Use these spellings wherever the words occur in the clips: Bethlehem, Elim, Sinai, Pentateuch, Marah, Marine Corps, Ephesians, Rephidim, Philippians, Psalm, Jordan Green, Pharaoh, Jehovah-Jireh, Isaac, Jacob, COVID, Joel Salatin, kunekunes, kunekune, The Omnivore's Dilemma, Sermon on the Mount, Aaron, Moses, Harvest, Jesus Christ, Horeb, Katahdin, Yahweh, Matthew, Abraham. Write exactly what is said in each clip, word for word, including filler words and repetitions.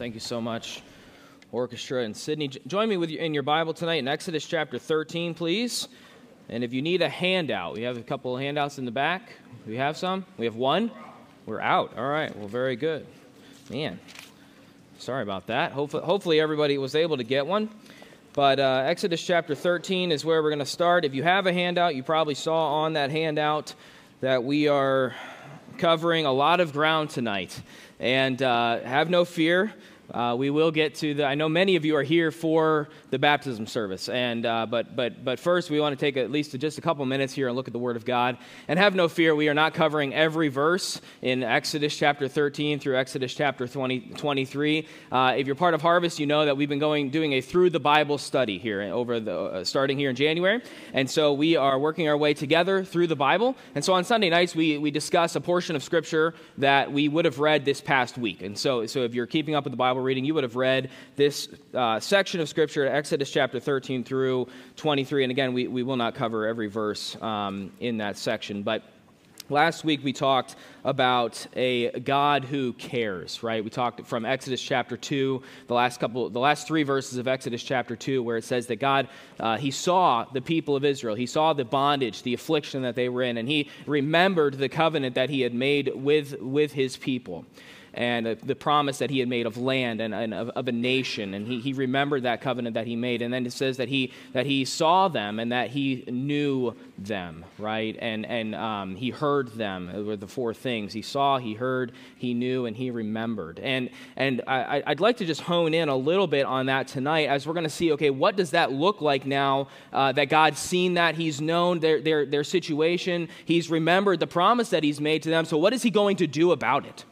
Thank you so much, Orchestra and Sydney. Join me with you in your Bible tonight in Exodus chapter thirteen, please. And if you need a handout, we have a couple of handouts in the back. Do we have some? We have one? We're out. All right. Well, very good. Man, sorry about that. Hopefully, hopefully everybody was able to get one. But uh, Exodus chapter thirteen is where we're going to start. If you have a handout, you probably saw on that handout that we are covering a lot of ground tonight. And uh, have no fear. Uh, we will get to the, I know many of you are here for the baptism service, and uh, but but but first we want to take at least just a couple minutes here and look at the Word of God. And have no fear, we are not covering every verse in Exodus chapter thirteen through Exodus chapter twenty, twenty-three. Uh, if you're part of Harvest, you know that we've been going doing a through the Bible study here over the uh, starting here in January, and so we are working our way together through the Bible. And so on Sunday nights we we discuss a portion of Scripture that we would have read this past week. And so so if you're keeping up with the Bible reading, you would have read this uh, section of Scripture, Exodus chapter thirteen through twenty-three, and again, we, we will not cover every verse um, in that section, but last week we talked about a God who cares, right? We talked from Exodus chapter two, the last couple, the last three verses of Exodus chapter two, where it says that God, uh, he saw the people of Israel, he saw the bondage, the affliction that they were in, and he remembered the covenant that he had made with, with his people, and the promise that he had made of land and, and of, of a nation, and he, he remembered that covenant that he made, and then it says that he that he saw them and that he knew them, right? And and um, he heard them. It were the four things: he saw, he heard, he knew, and he remembered. And and I, I'd like to just hone in a little bit on that tonight, as we're going to see, okay, what does that look like now uh, that God's seen that, he's known their their their situation, he's remembered the promise that he's made to them. So what is he going to do about it?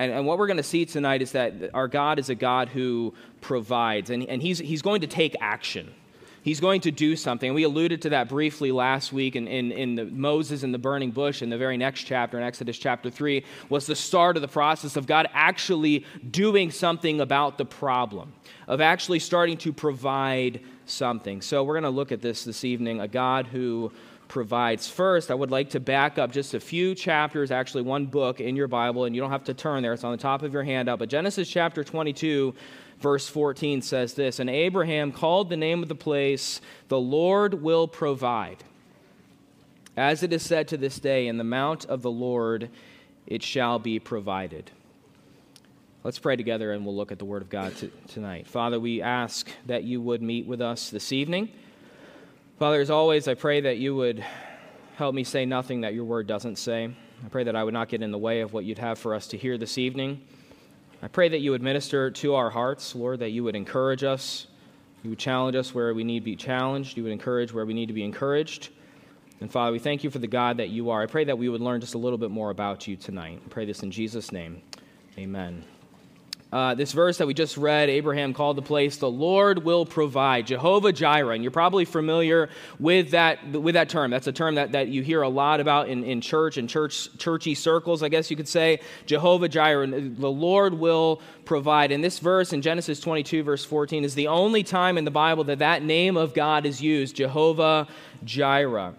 And, and what we're going to see tonight is that our God is a God who provides, and, and he's, he's going to take action. He's going to do something. We alluded to that briefly last week in, in, in the Moses and the burning bush, in the very next chapter, in Exodus chapter three, was the start of the process of God actually doing something about the problem, of actually starting to provide something. So we're going to look at this this evening, a God who provides. First, I would like to back up just a few chapters, actually one book in your Bible, and you don't have to turn there. It's on the top of your handout. But Genesis chapter twenty-two, verse fourteen says this: "And Abraham called the name of the place, 'The Lord will provide.' As it is said to this day, 'In the mount of the Lord it shall be provided.'" Let's pray together and we'll look at the Word of God t- tonight. Father, we ask that you would meet with us this evening. Father, as always, I pray that you would help me say nothing that your word doesn't say. I pray that I would not get in the way of what you'd have for us to hear this evening. I pray that you would minister to our hearts, Lord, that you would encourage us. You would challenge us where we need to be challenged. You would encourage where we need to be encouraged. And Father, we thank you for the God that you are. I pray that we would learn just a little bit more about you tonight. I pray this in Jesus' name. Amen. Uh, this verse that we just read, Abraham called the place, "The Lord will provide," Jehovah-Jireh, and you're probably familiar with that with that term. That's a term that, that you hear a lot about in, in church and church churchy circles, I guess you could say. Jehovah-Jireh, the Lord will provide. And this verse in Genesis twenty-two, verse fourteen, is the only time in the Bible that that name of God is used, Jehovah-Jireh.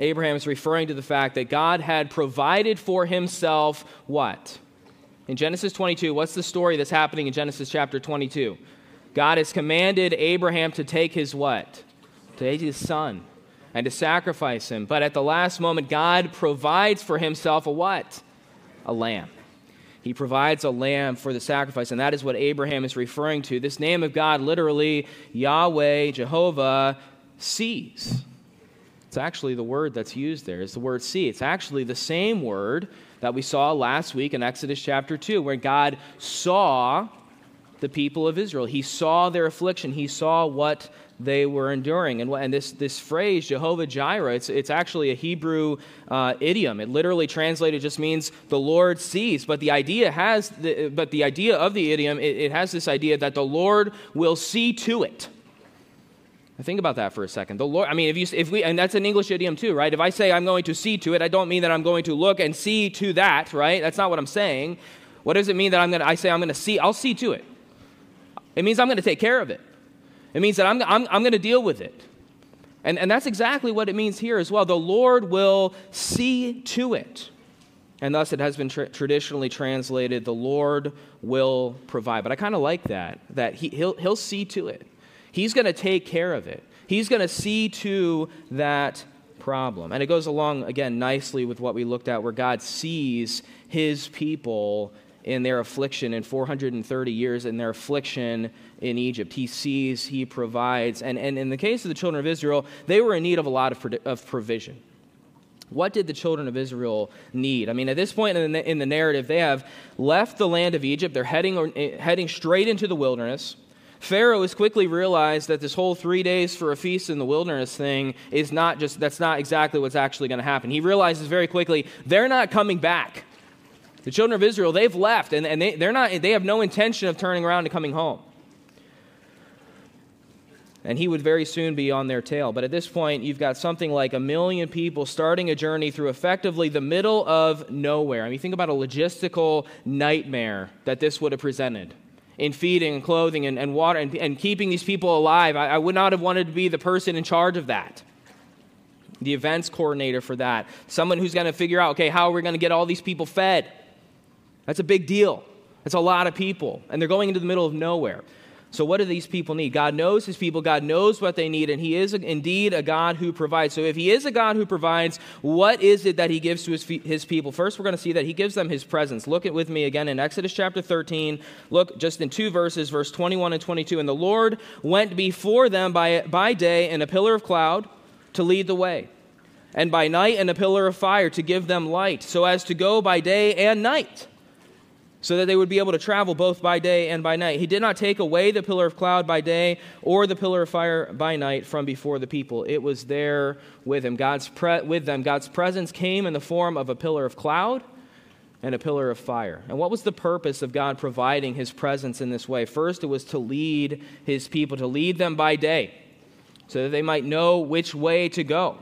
Abraham is referring to the fact that God had provided for himself what? In Genesis twenty-two, what's the story that's happening in Genesis chapter twenty-two? God has commanded Abraham to take his what? To take his son and to sacrifice him. But at the last moment, God provides for himself a what? A lamb. He provides a lamb for the sacrifice, and that is what Abraham is referring to. This name of God, literally, Yahweh, Jehovah, sees. It's actually the word that's used there. It's the word see. It's actually the same word that we saw last week in Exodus chapter two, where God saw the people of Israel. He saw their affliction. He saw what they were enduring. And, and this, this phrase, Jehovah-Jireh, it's, it's actually a Hebrew uh, idiom. It literally translated just means the Lord sees. But the idea has, the, but the idea of the idiom, it, it has this idea that the Lord will see to it. Think about that for a second. The Lord, I mean, if you, if we, and that's an English idiom too, right? If I say I'm going to see to it, I don't mean that I'm going to look and see to that, right? That's not what I'm saying. What does it mean that I'm going to, I say I'm going to see, I'll see to it. It means I'm going to take care of it. It means that I'm, I'm, I'm going to deal with it. And, and that's exactly what it means here as well. The Lord will see to it. And thus it has been tra- traditionally translated, the Lord will provide. But I kind of like that, that he, he'll, he'll see to it. He's going to take care of it. He's going to see to that problem. And it goes along, again, nicely with what we looked at, where God sees his people in their affliction, in four hundred thirty years, in their affliction in Egypt. He sees, he provides. And, and in the case of the children of Israel, they were in need of a lot of, of provision. What did the children of Israel need? I mean, at this point in the, in the narrative, they have left the land of Egypt. They're heading heading straight into the wilderness. Pharaoh has quickly realized that this whole three days for a feast in the wilderness thing is not just, that's not exactly what's actually going to happen. He realizes very quickly, they're not coming back. The children of Israel, they've left, and, and they, they're not, they have no intention of turning around and coming home. And he would very soon be on their tail. But at this point, you've got something like a million people starting a journey through effectively the middle of nowhere. I mean, think about a logistical nightmare that this would have presented in feeding and clothing and, and water and, and keeping these people alive. I, I would not have wanted to be the person in charge of that, the events coordinator for that, someone who's going to figure out, okay, how are we going to get all these people fed? That's a big deal. That's a lot of people. And they're going into the middle of nowhere. So what do these people need? God knows his people. God knows what they need, and he is indeed a God who provides. So if he is a God who provides, what is it that he gives to his, his people? First, we're going to see that he gives them his presence. Look at with me again in Exodus chapter thirteen. Look just in two verses, verse twenty-one and twenty-two. And the Lord went before them by, by day in a pillar of cloud to lead the way, and by night in a pillar of fire to give them light, so as to go by day and night, so that they would be able to travel both by day and by night. He did not take away the pillar of cloud by day or the pillar of fire by night from before the people. It was there with him. God's pre- with them. God's presence came in the form of a pillar of cloud and a pillar of fire. And what was the purpose of God providing his presence in this way? First, it was to lead his people, to lead them by day so that they might know which way to go.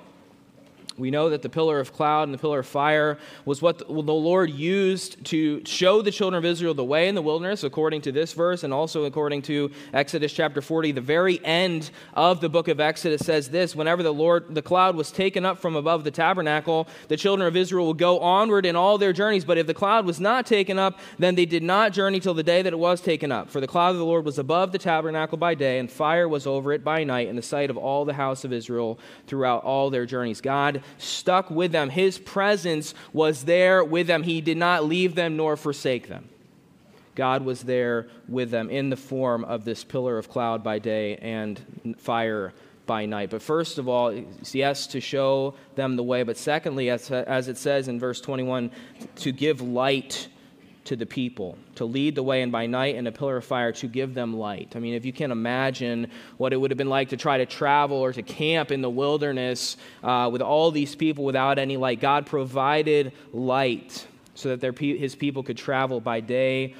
We know that the pillar of cloud and the pillar of fire was what the Lord used to show the children of Israel the way in the wilderness, according to this verse, and also according to Exodus chapter forty. The very end of the book of Exodus says this: whenever the Lord, the cloud was taken up from above the tabernacle, the children of Israel would go onward in all their journeys. But if the cloud was not taken up, then they did not journey till the day that it was taken up. For the cloud of the Lord was above the tabernacle by day, and fire was over it by night, in the sight of all the house of Israel throughout all their journeys. God stuck with them. His presence was there with them. He did not leave them nor forsake them. God was there with them in the form of this pillar of cloud by day and fire by night. But first of all, yes, to show them the way. But secondly, as, as it says in verse twenty-one, to give light to the people, to lead the way, and by night in a pillar of fire to give them light. I mean, if you can imagine what it would have been like to try to travel or to camp in the wilderness uh, with all these people without any light. God provided light so that their pe- his people could travel by day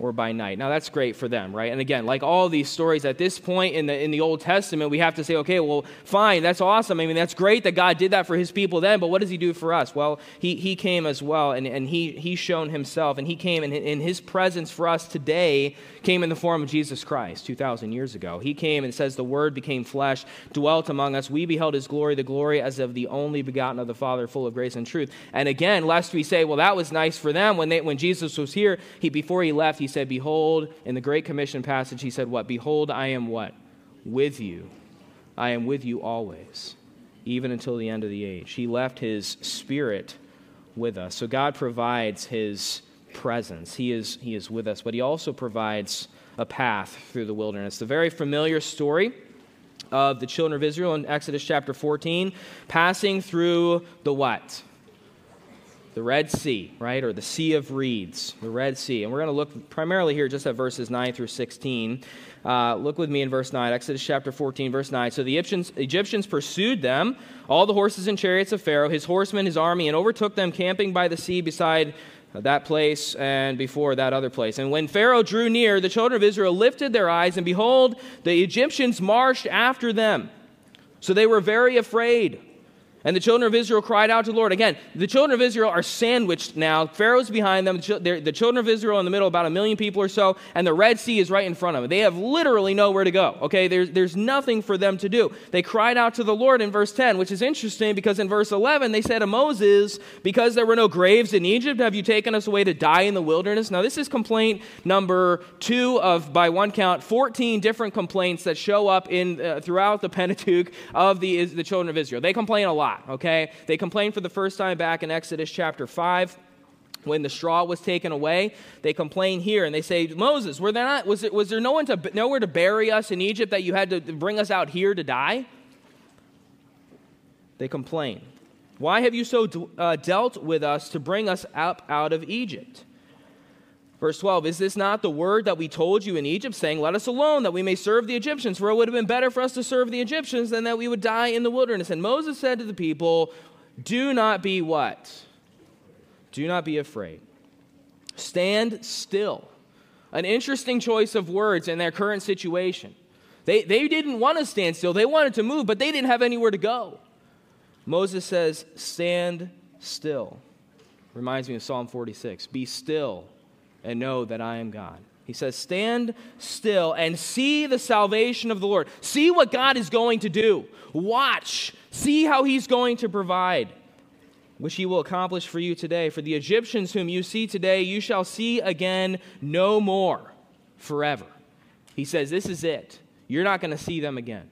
or by night. Now, that's great for them, right? And again, like all these stories, at this point in the in the Old Testament, we have to say, okay, well, fine, that's awesome. I mean, that's great that God did that for his people then, but what does he do for us? Well, he he came as well, and, and he he's shown himself, and he came, and in his presence for us today came in the form of Jesus Christ two thousand years ago. He came and says, the Word became flesh, dwelt among us. We beheld his glory, the glory as of the only begotten of the Father, full of grace and truth. And again, lest we say, well, that was nice for them. When they when Jesus was here, he before he left, he He said, behold, in the Great Commission passage, he said what? Behold, I am what? With you. I am with you always, even until the end of the age. He left his spirit with us. So God provides his presence. He is, he is with us, but he also provides a path through the wilderness. The very familiar story of the children of Israel in Exodus chapter fourteen, passing through the what? The Red Sea, right? Or the Sea of Reeds, the Red Sea. And we're going to look primarily here just at verses nine through sixteen. Uh, look with me in verse nine, Exodus chapter fourteen, verse nine. So the Egyptians, Egyptians pursued them, all the horses and chariots of Pharaoh, his horsemen, his army, and overtook them, camping by the sea beside that place and before that other place. And when Pharaoh drew near, the children of Israel lifted their eyes, and behold, the Egyptians marched after them. So they were very afraid. And the children of Israel cried out to the Lord. Again, the children of Israel are sandwiched now. Pharaoh's behind them. The children of Israel in the middle, about a million people or so, and the Red Sea is right in front of them. They have literally nowhere to go, okay? There's, there's nothing for them to do. They cried out to the Lord in verse ten, which is interesting because in verse eleven, they said to Moses, because there were no graves in Egypt, have you taken us away to die in the wilderness? Now, this is complaint number two of, by one count, fourteen different complaints that show up in uh, throughout the Pentateuch of the, the children of Israel. They complain a lot. Okay, they complained for the first time back in Exodus chapter five when the straw was taken away. They complain here and they say, Moses, were there not, was, it, was there no one to, nowhere to bury us in Egypt that you had to bring us out here to die? They complain. Why have you so d- uh, dealt with us to bring us up out of Egypt? Verse twelve, is this not the word that we told you in Egypt, saying, let us alone, that we may serve the Egyptians? For it would have been better for us to serve the Egyptians than that we would die in the wilderness. And Moses said to the people, do not be what? Do not be afraid. Stand still. An interesting choice of words in their current situation. They, they didn't want to stand still. They wanted to move, but they didn't have anywhere to go. Moses says, stand still. Reminds me of Psalm forty-six. Be still and know that I am God. He says, stand still and see the salvation of the Lord. See what God is going to do. Watch. See how he's going to provide, which he will accomplish for you today. For the Egyptians whom you see today, you shall see again no more forever. He says, this is it. You're not going to see them again.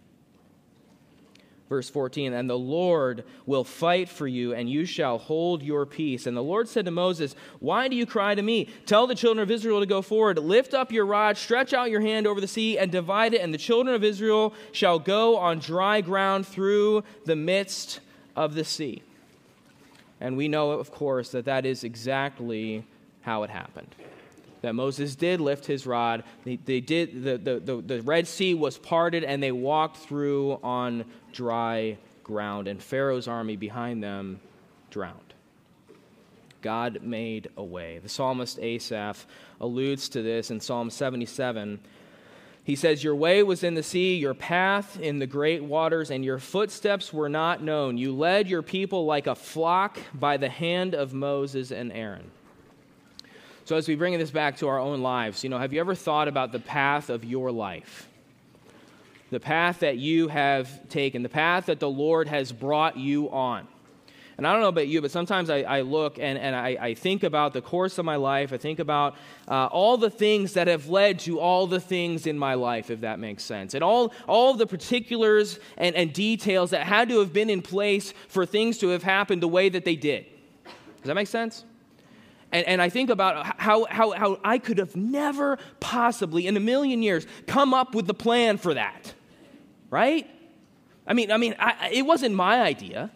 Verse fourteen, and the Lord will fight for you, and you shall hold your peace. And the Lord said to Moses, why do you cry to me? Tell the children of Israel to go forward. Lift up your rod, stretch out your hand over the sea, and divide it. And the children of Israel shall go on dry ground through the midst of the sea. And we know, of course, that that is exactly how it happened. That Moses did lift his rod. They, they did. The, the, the, the Red Sea was parted, and they walked through on dry ground. And Pharaoh's army behind them drowned. God made a way. The psalmist Asaph alludes to this in Psalm seventy-seven. He says, your way was in the sea, your path in the great waters, and your footsteps were not known. You led your people like a flock by the hand of Moses and Aaron. So as we bring this back to our own lives, you know, have you ever thought about the path of your life? The path that you have taken, the path that the Lord has brought you on. And I don't know about you, but sometimes I, I look and, and I, I think about the course of my life. I think about uh, all the things that have led to all the things in my life, if that makes sense. And all, all the particulars and, and details that had to have been in place for things to have happened the way that they did. Does that make sense? And, and I think about how, how, how I could have never possibly in a million years come up with the plan for that, right? I mean, I mean, I, it wasn't my idea.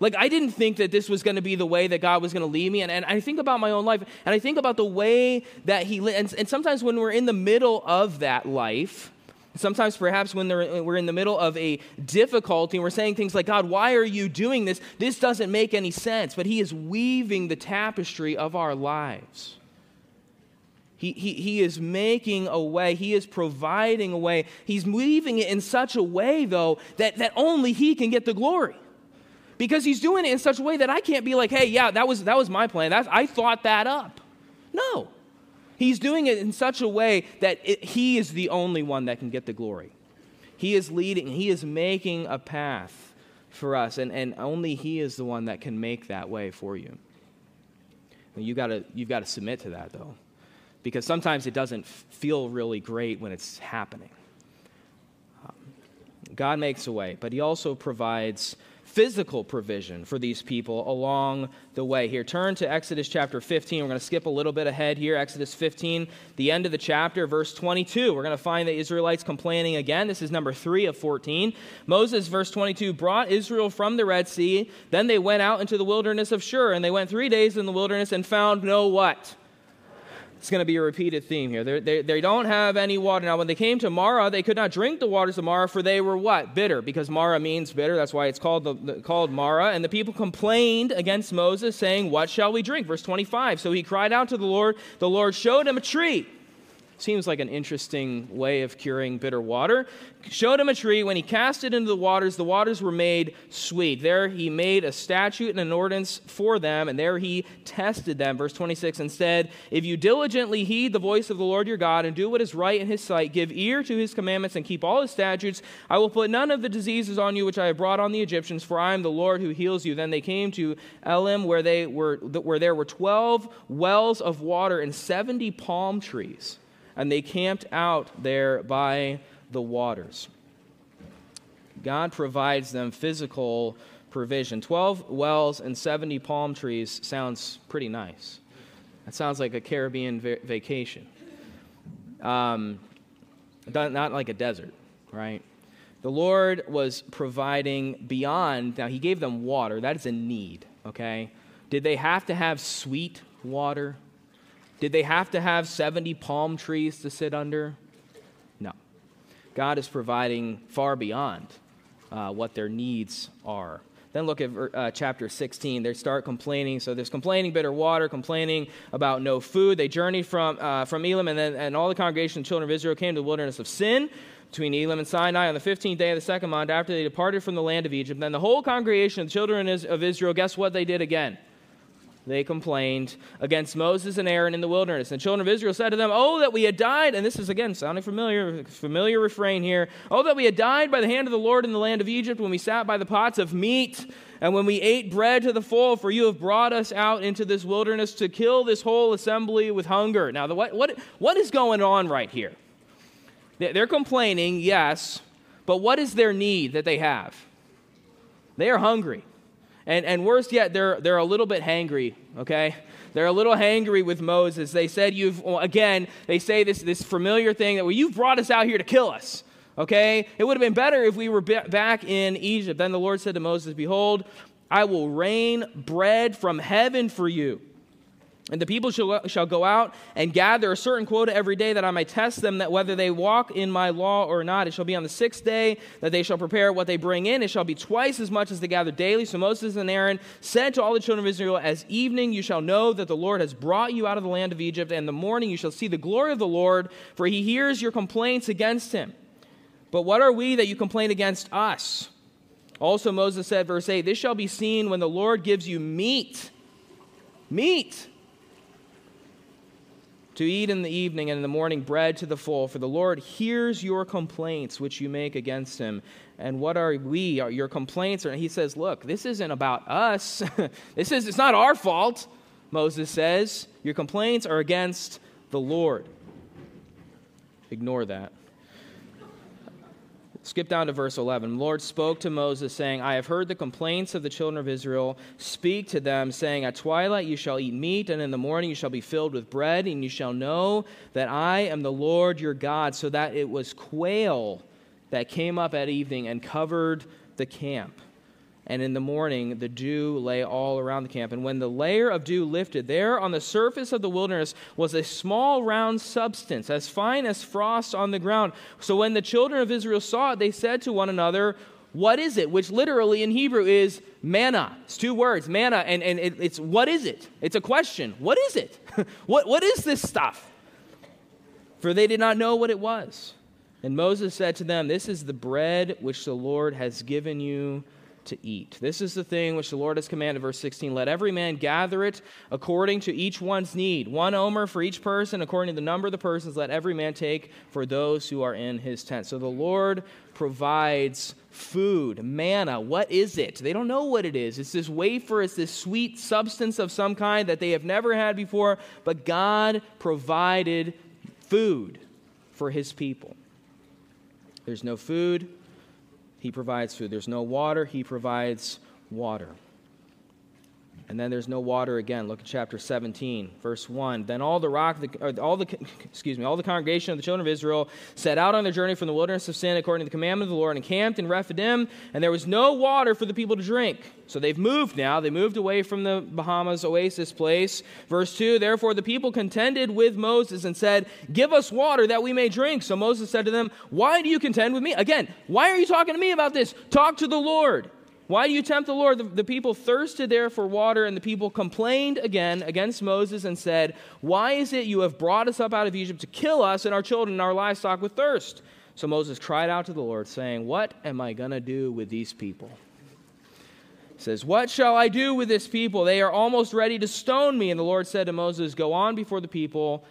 Like, I didn't think that this was going to be the way that God was going to lead me. And, and I think about my own life, and I think about the way that he lived. And, and sometimes when we're in the middle of that life, sometimes perhaps when we're in the middle of a difficulty and we're saying things like, God, why are you doing this? This doesn't make any sense. But he is weaving the tapestry of our lives. He, he, he is making a way. He is providing a way. He's weaving it in such a way, though, that, that only he can get the glory. Because he's doing it in such a way that I can't be like, hey, yeah, that was, that was my plan. That's, I thought that up. No. He's doing it in such a way that it, he is the only one that can get the glory. He is leading. He is making a path for us, and, and only he is the one that can make that way for you. And you gotta, you've got to submit to that, though, because sometimes it doesn't feel really great when it's happening. Um, God makes a way, but he also provides physical provision for these people along the way. Here, turn to Exodus chapter fifteen. We're going to skip a little bit ahead here. Exodus fifteen, the end of the chapter, verse twenty-two. We're going to find the Israelites complaining again. This is number three of fourteen. Moses, verse twenty-two, brought Israel from the Red Sea. Then they went out into the wilderness of Shur, and they went three days in the wilderness and found no what? It's going to be a repeated theme here. They, they, they don't have any water. Now, when they came to Marah, they could not drink the waters of Marah, for they were what? Bitter, because Marah means bitter. That's why it's called the, the, called Marah. And the people complained against Moses, saying, what shall we drink? Verse twenty-five, so he cried out to the Lord. The Lord showed him a tree. Seems like an interesting way of curing bitter water. Showed him a tree. When he cast it into the waters, the waters were made sweet. There he made a statute and an ordinance for them, and there he tested them. Verse twenty-six, and said, if you diligently heed the voice of the Lord your God and do what is right in his sight, give ear to his commandments and keep all his statutes, I will put none of the diseases on you which I have brought on the Egyptians, for I am the Lord who heals you. Then they came to Elim, where they were, where there were twelve wells of water and seventy palm trees, and they camped out there by the waters. God provides them physical provision. Twelve wells and seventy palm trees sounds pretty nice. That sounds like a Caribbean va- vacation. Um, not like a desert, right? The Lord was providing beyond. Now, he gave them water. That is a need, okay? Did they have to have sweet water? Did they have to have seventy palm trees to sit under? No. God is providing far beyond uh, what their needs are. Then look at uh, chapter sixteen. They start complaining. So there's complaining, bitter water, complaining about no food. They journeyed from uh, from Elim, and then and all the congregation of the children of Israel came to the wilderness of Sin, between Elim and Sinai, on the fifteenth day of the second month, after they departed from the land of Egypt. Then the whole congregation of the children of Israel, guess what they did again? They complained against Moses and Aaron in the wilderness. And the children of Israel said to them, oh, that we had died. And this is, again, sounding familiar, familiar refrain here. Oh, that we had died by the hand of the Lord in the land of Egypt, when we sat by the pots of meat and when we ate bread to the full, for you have brought us out into this wilderness to kill this whole assembly with hunger. Now, the, what, what, what is going on right here? They're complaining, yes, but what is their need that they have? They are hungry. And and worse yet, they're they're a little bit hangry, okay? They're a little hangry with Moses. They said, you've, well, again, they say this, this familiar thing that, well, you've brought us out here to kill us, okay? It would have been better if we were b- back in Egypt. Then the Lord said to Moses, behold, I will rain bread from heaven for you. And the people shall, shall go out and gather a certain quota every day, that I may test them, that whether they walk in my law or not. It shall be on the sixth day that they shall prepare what they bring in. It shall be twice as much as they gather daily. So Moses and Aaron said to all the children of Israel, as evening you shall know that the Lord has brought you out of the land of Egypt, and in the morning you shall see the glory of the Lord, for he hears your complaints against him. But what are we that you complain against us? Also Moses said, verse eight, this shall be seen when the Lord gives you meat. Meat. To eat in the evening, and in the morning bread to the full, for the Lord hears your complaints which you make against him. And what are we? Are your complaints? And he says, look, this isn't about us. This is, it's not our fault, Moses says. Your complaints are against the Lord. Ignore that. Skip down to verse eleven. The Lord spoke to Moses, saying, I have heard the complaints of the children of Israel. Speak to them, saying, at twilight you shall eat meat, and in the morning you shall be filled with bread, and you shall know that I am the Lord your God. So that it was quail that came up at evening and covered the camp. And in the morning the dew lay all around the camp. And when the layer of dew lifted, there on the surface of the wilderness was a small round substance, as fine as frost on the ground. So when the children of Israel saw it, they said to one another, what is it? Which literally in Hebrew is manna. It's two words, manna, and, and it, it's what is it? It's a question. What is it? what What is this stuff? For they did not know what it was. And Moses said to them, this is the bread which the Lord has given you to eat. This is the thing which the Lord has commanded. Verse sixteen, let every man gather it according to each one's need. One omer for each person, according to the number of the persons, let every man take for those who are in his tent. So the Lord provides food, manna. What is it? They don't know what it is. It's this wafer, it's this sweet substance of some kind that they have never had before, but God provided food for his people. There's no food. He provides food. There's no water. He provides water. And then there's no water again. Look at chapter seventeen, verse one. Then all the rock, the, all the excuse me, all the congregation of the children of Israel set out on their journey from the wilderness of Sin, according to the commandment of the Lord, and camped in Rephidim. And there was no water for the people to drink. So they've moved now. They moved away from the Bahamas oasis place. Verse two, therefore the people contended with Moses and said, give us water that we may drink. So Moses said to them, why do you contend with me? Again, why are you talking to me about this? Talk to the Lord. Why do you tempt the Lord? The, the people thirsted there for water, and the people complained again against Moses and said, why is it you have brought us up out of Egypt to kill us and our children and our livestock with thirst? So Moses cried out to the Lord, saying, what am I going to do with these people? He says, what shall I do with this people? They are almost ready to stone me. And the Lord said to Moses, go on before the people,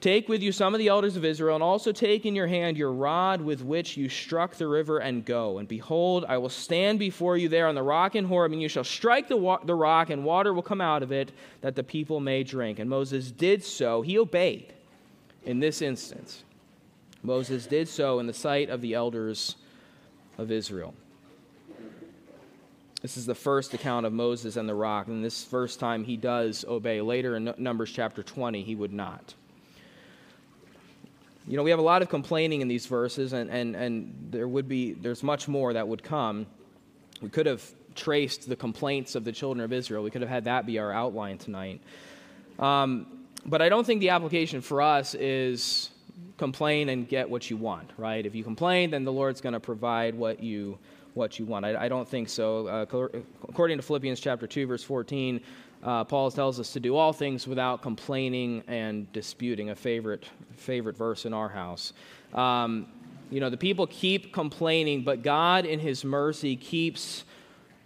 take with you some of the elders of Israel, and also take in your hand your rod with which you struck the river, and go. And behold, I will stand before you there on the rock in Horeb, and you shall strike the, wa- the rock, and water will come out of it, that the people may drink. And Moses did so. He obeyed in this instance. Moses did so in the sight of the elders of Israel. This is the first account of Moses and the rock, and this first time he does obey. Later in Numbers chapter twenty, he would not. You know, we have a lot of complaining in these verses, and, and, and there would be, there's much more that would come. We could have traced the complaints of the children of Israel. We could have had that be our outline tonight. Um, but I don't think the application for us is complain and get what you want, right? If you complain, then the Lord's going to provide what you what you want. I, I don't think so. Uh, according to Philippians chapter two, verse fourteen, Uh, Paul tells us to do all things without complaining and disputing, a favorite favorite verse in our house. Um, you know, the people keep complaining, but God in his mercy keeps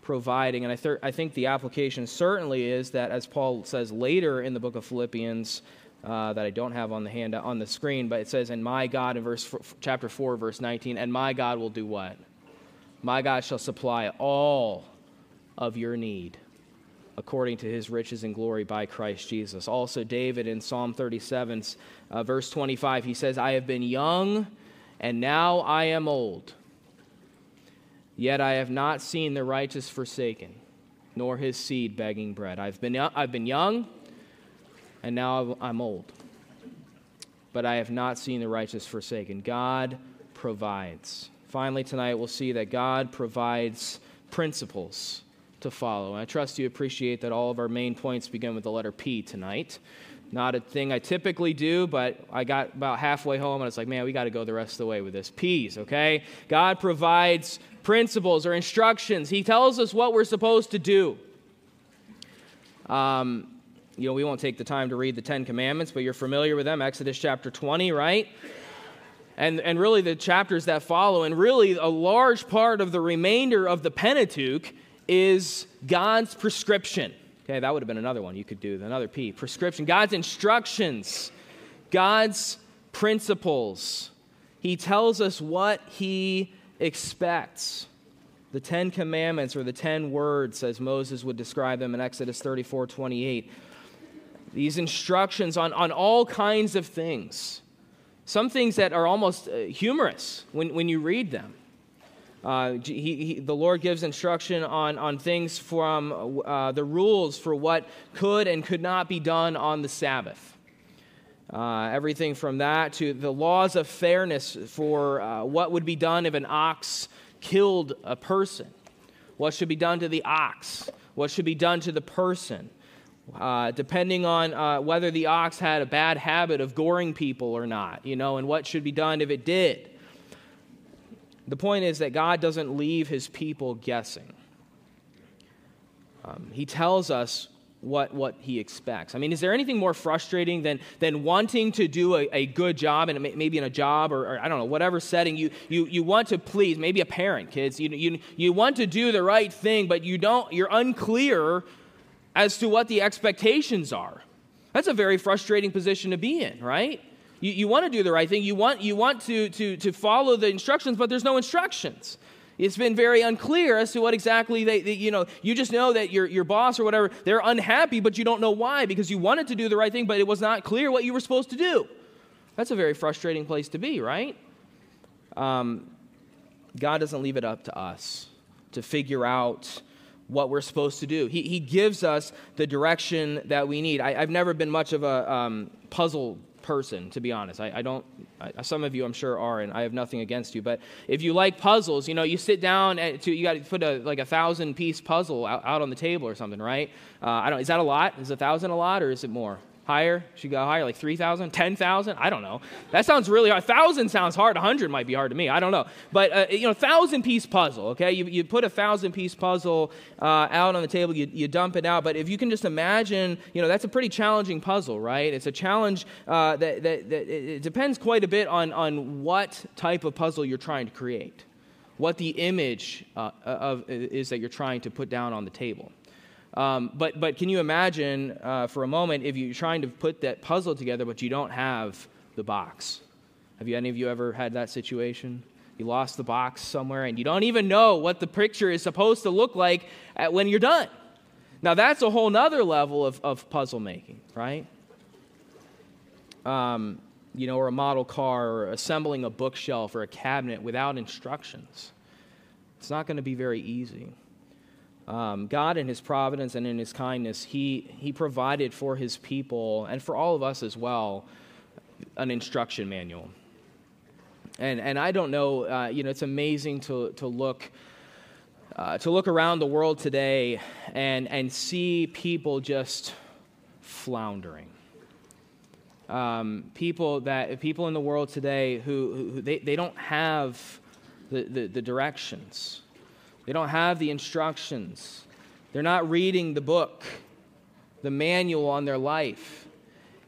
providing. And I, th- I think the application certainly is that, as Paul says later in the book of Philippians, uh, that I don't have on the hand on the screen, but it says, and my God, in verse f- chapter four, verse nineteen, and my God will do what? My God shall supply all of your need, according to his riches and glory by Christ Jesus. Also, David in Psalm thirty-seven, uh, verse twenty-five, he says, I have been young, and now I am old. Yet I have not seen the righteous forsaken, nor his seed begging bread. I've been, I've been young, and now I'm old. But I have not seen the righteous forsaken. God provides. Finally, tonight we'll see that God provides principles to follow. And I trust you appreciate that all of our main points begin with the letter P tonight. Not a thing I typically do, but I got about halfway home and it's like, man, we got to go the rest of the way with this. P's, okay? God provides principles or instructions. He tells us what we're supposed to do. Um, you know, we won't take the time to read the Ten Commandments, but you're familiar with them. Exodus chapter twenty, right? And and really the chapters that follow, and really a large part of the remainder of the Pentateuch is God's prescription. Okay, that would have been another one you could do, another P, prescription. God's instructions, God's principles. He tells us what he expects. The Ten Commandments, or the Ten Words, as Moses would describe them in Exodus thirty-four, twenty-eight. These instructions on, on all kinds of things. Some things that are almost humorous when, when you read them. Uh, he, he, the Lord gives instruction on, on things from uh, the rules for what could and could not be done on the Sabbath. Uh, everything from that to the laws of fairness for uh, what would be done if an ox killed a person. What should be done to the ox? What should be done to the person? Uh, depending on uh, whether the ox had a bad habit of goring people or not, you know, and what should be done if it did. The point is that God doesn't leave his people guessing. Um, he tells us what, what he expects. I mean, is there anything more frustrating than, than wanting to do a, a good job, and maybe in a job or, or I don't know, whatever setting you, you, you want to please, maybe a parent, kids, you, you, you want to do the right thing, but you don't, you're unclear as to what the expectations are. That's a very frustrating position to be in, right? You, you want to do the right thing. You want you want to, to, to follow the instructions, but there's no instructions. It's been very unclear as to what exactly they, they you know, you just know that your, your boss or whatever, they're unhappy, but you don't know why, because you wanted to do the right thing, but it was not clear what you were supposed to do. That's a very frustrating place to be, right? Um, God doesn't leave it up to us to figure out what we're supposed to do. He, he gives us the direction that we need. I, I've never been much of a um, puzzle person, to be honest. I, I don't, I, some of you I'm sure are, and I have nothing against you, but if you like puzzles, you know, you sit down and to, you got to put a, like a thousand piece puzzle out, out on the table or something, right? Uh, I don't, is that a lot? Is a thousand a lot, or is it more? Higher? Should go higher, like three thousand, ten thousand? I don't know. That sounds really hard. one thousand sounds hard. one hundred might be hard to me. I don't know. But, uh, you know, one thousand-piece puzzle, okay? You, you put a one thousand-piece puzzle uh, out on the table. You, you dump it out. But if you can just imagine, you know, that's a pretty challenging puzzle, right? It's a challenge uh, that, that, that it depends quite a bit on, on what type of puzzle you're trying to create, what the image uh, of is that you're trying to put down on the table. Um, but but can you imagine uh, for a moment if you're trying to put that puzzle together, but you don't have the box? Have you any of you ever had that situation? You lost the box somewhere, and you don't even know what the picture is supposed to look like at, when you're done. Now, that's a whole nother level of, of puzzle making, right? Um, you know, or a model car, or assembling a bookshelf or a cabinet without instructions. It's not going to be very easy. Um, God in his providence and in his kindness, he, he provided for his people and for all of us as well, an instruction manual. And and I don't know, uh, you know, it's amazing to, to look uh, to look around the world today and, and see people just floundering. Um, people that people in the world today who, who they, they don't have the, the, the directions. They don't have the instructions. They're not reading the book, the manual on their life.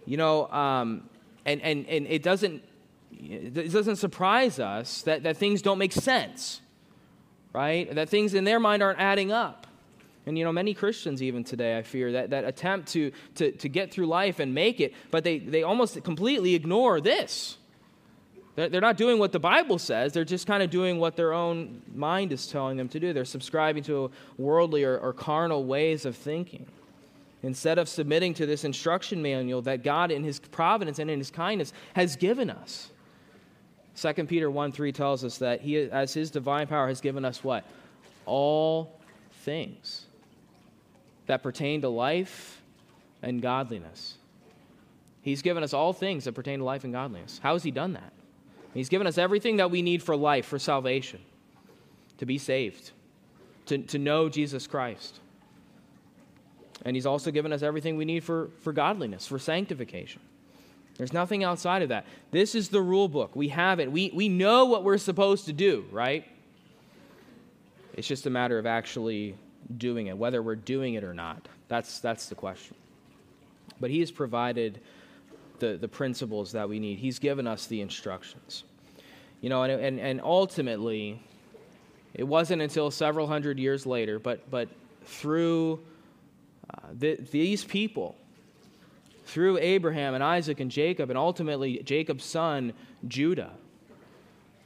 You know, um, and, and, and it doesn't it doesn't surprise us that, that things don't make sense, right? That things in their mind aren't adding up. And, you know, many Christians even today, I fear, that, that attempt to, to, to get through life and make it, but they, they almost completely ignore this. They're not doing what the Bible says. They're just kind of doing what their own mind is telling them to do. They're subscribing to worldly or, or carnal ways of thinking. Instead of submitting to this instruction manual that God in his providence and in his kindness has given us. Second Peter one three tells us that he, as his divine power, has given us what? All things that pertain to life and godliness. He's given us all things that pertain to life and godliness. How has he done that? He's given us everything that we need for life, for salvation, to be saved, to, to know Jesus Christ. And he's also given us everything we need for, for godliness, for sanctification. There's nothing outside of that. This is the rule book. We have it. We, we know what we're supposed to do, right? It's just a matter of actually doing it, whether we're doing it or not. That's, that's the question. But he has provided The, the principles that we need. He's given us the instructions. You know, and, and, and ultimately, it wasn't until several hundred years later, but, but through uh, the, these people, through Abraham and Isaac and Jacob, and ultimately Jacob's son, Judah,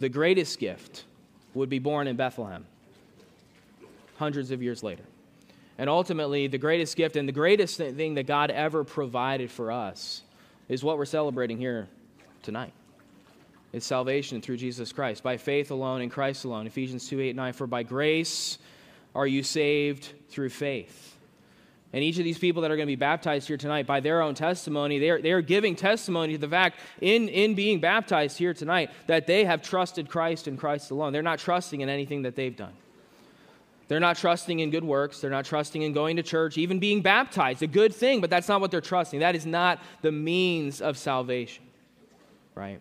the greatest gift would be born in Bethlehem hundreds of years later. And ultimately, the greatest gift and the greatest thing that God ever provided for us is what we're celebrating here tonight. It's salvation through Jesus Christ, by faith alone in Christ alone. Ephesians two eight nine, for by grace are you saved through faith. And each of these people that are going to be baptized here tonight, by their own testimony, they are, they are giving testimony to the fact in, in being baptized here tonight that they have trusted Christ and Christ alone. They're not trusting in anything that they've done. They're not trusting in good works. They're not trusting in going to church, even being baptized, a good thing, but that's not what they're trusting. That is not the means of salvation, right?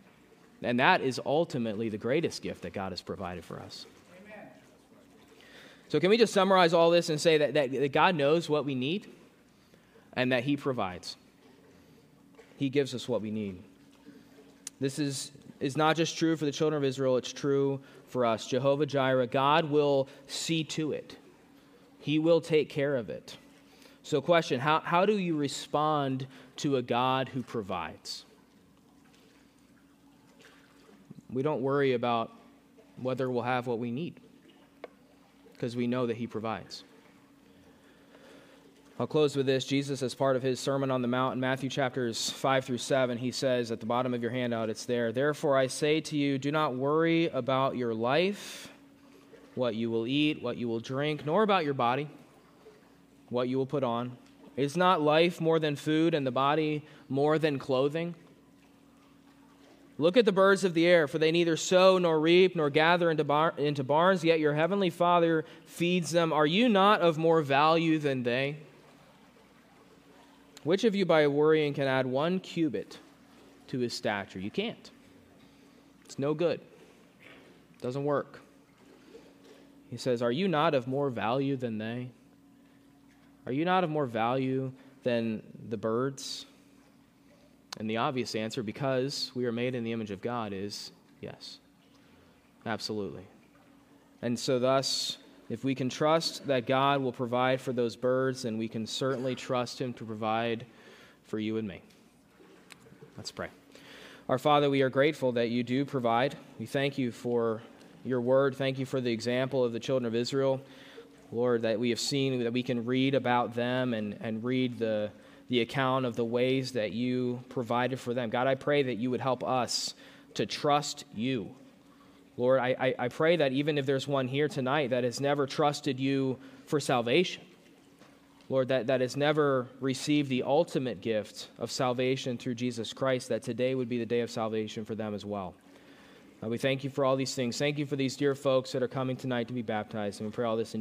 And that is ultimately the greatest gift that God has provided for us. Amen. So can we just summarize all this and say that, that, that God knows what we need and that he provides. He gives us what we need. This is, is not just true for the children of Israel, it's true for us. Jehovah-Jireh, God will see to it. He will take care of it. So question, how, how do you respond to a God who provides? We don't worry about whether we'll have what we need because we know that he provides. I'll close with this. Jesus, as part of his Sermon on the Mount in Matthew chapters five through seven, he says at the bottom of your handout, it's there, therefore I say to you, do not worry about your life, what you will eat, what you will drink, nor about your body, what you will put on. Is not life more than food and the body more than clothing? Look at the birds of the air, for they neither sow nor reap nor gather into, bar- into barns, yet your heavenly Father feeds them. Are you not of more value than they? Which of you by worrying can add one cubit to his stature? You can't. It's no good. It doesn't work. He says, are you not of more value than they? Are you not of more value than the birds? And the obvious answer, because we are made in the image of God, is yes. Absolutely. And so thus, if we can trust that God will provide for those birds, then we can certainly trust him to provide for you and me. Let's pray. Our Father, we are grateful that you do provide. We thank you for your word. Thank you for the example of the children of Israel, Lord, that we have seen, that we can read about them and, and read the, the account of the ways that you provided for them. God, I pray that you would help us to trust you. Lord, I, I, I pray that even if there's one here tonight that has never trusted you for salvation, Lord, that, that has never received the ultimate gift of salvation through Jesus Christ, that today would be the day of salvation for them as well. Uh, we thank you for all these things. Thank you for these dear folks that are coming tonight to be baptized. And we pray all this in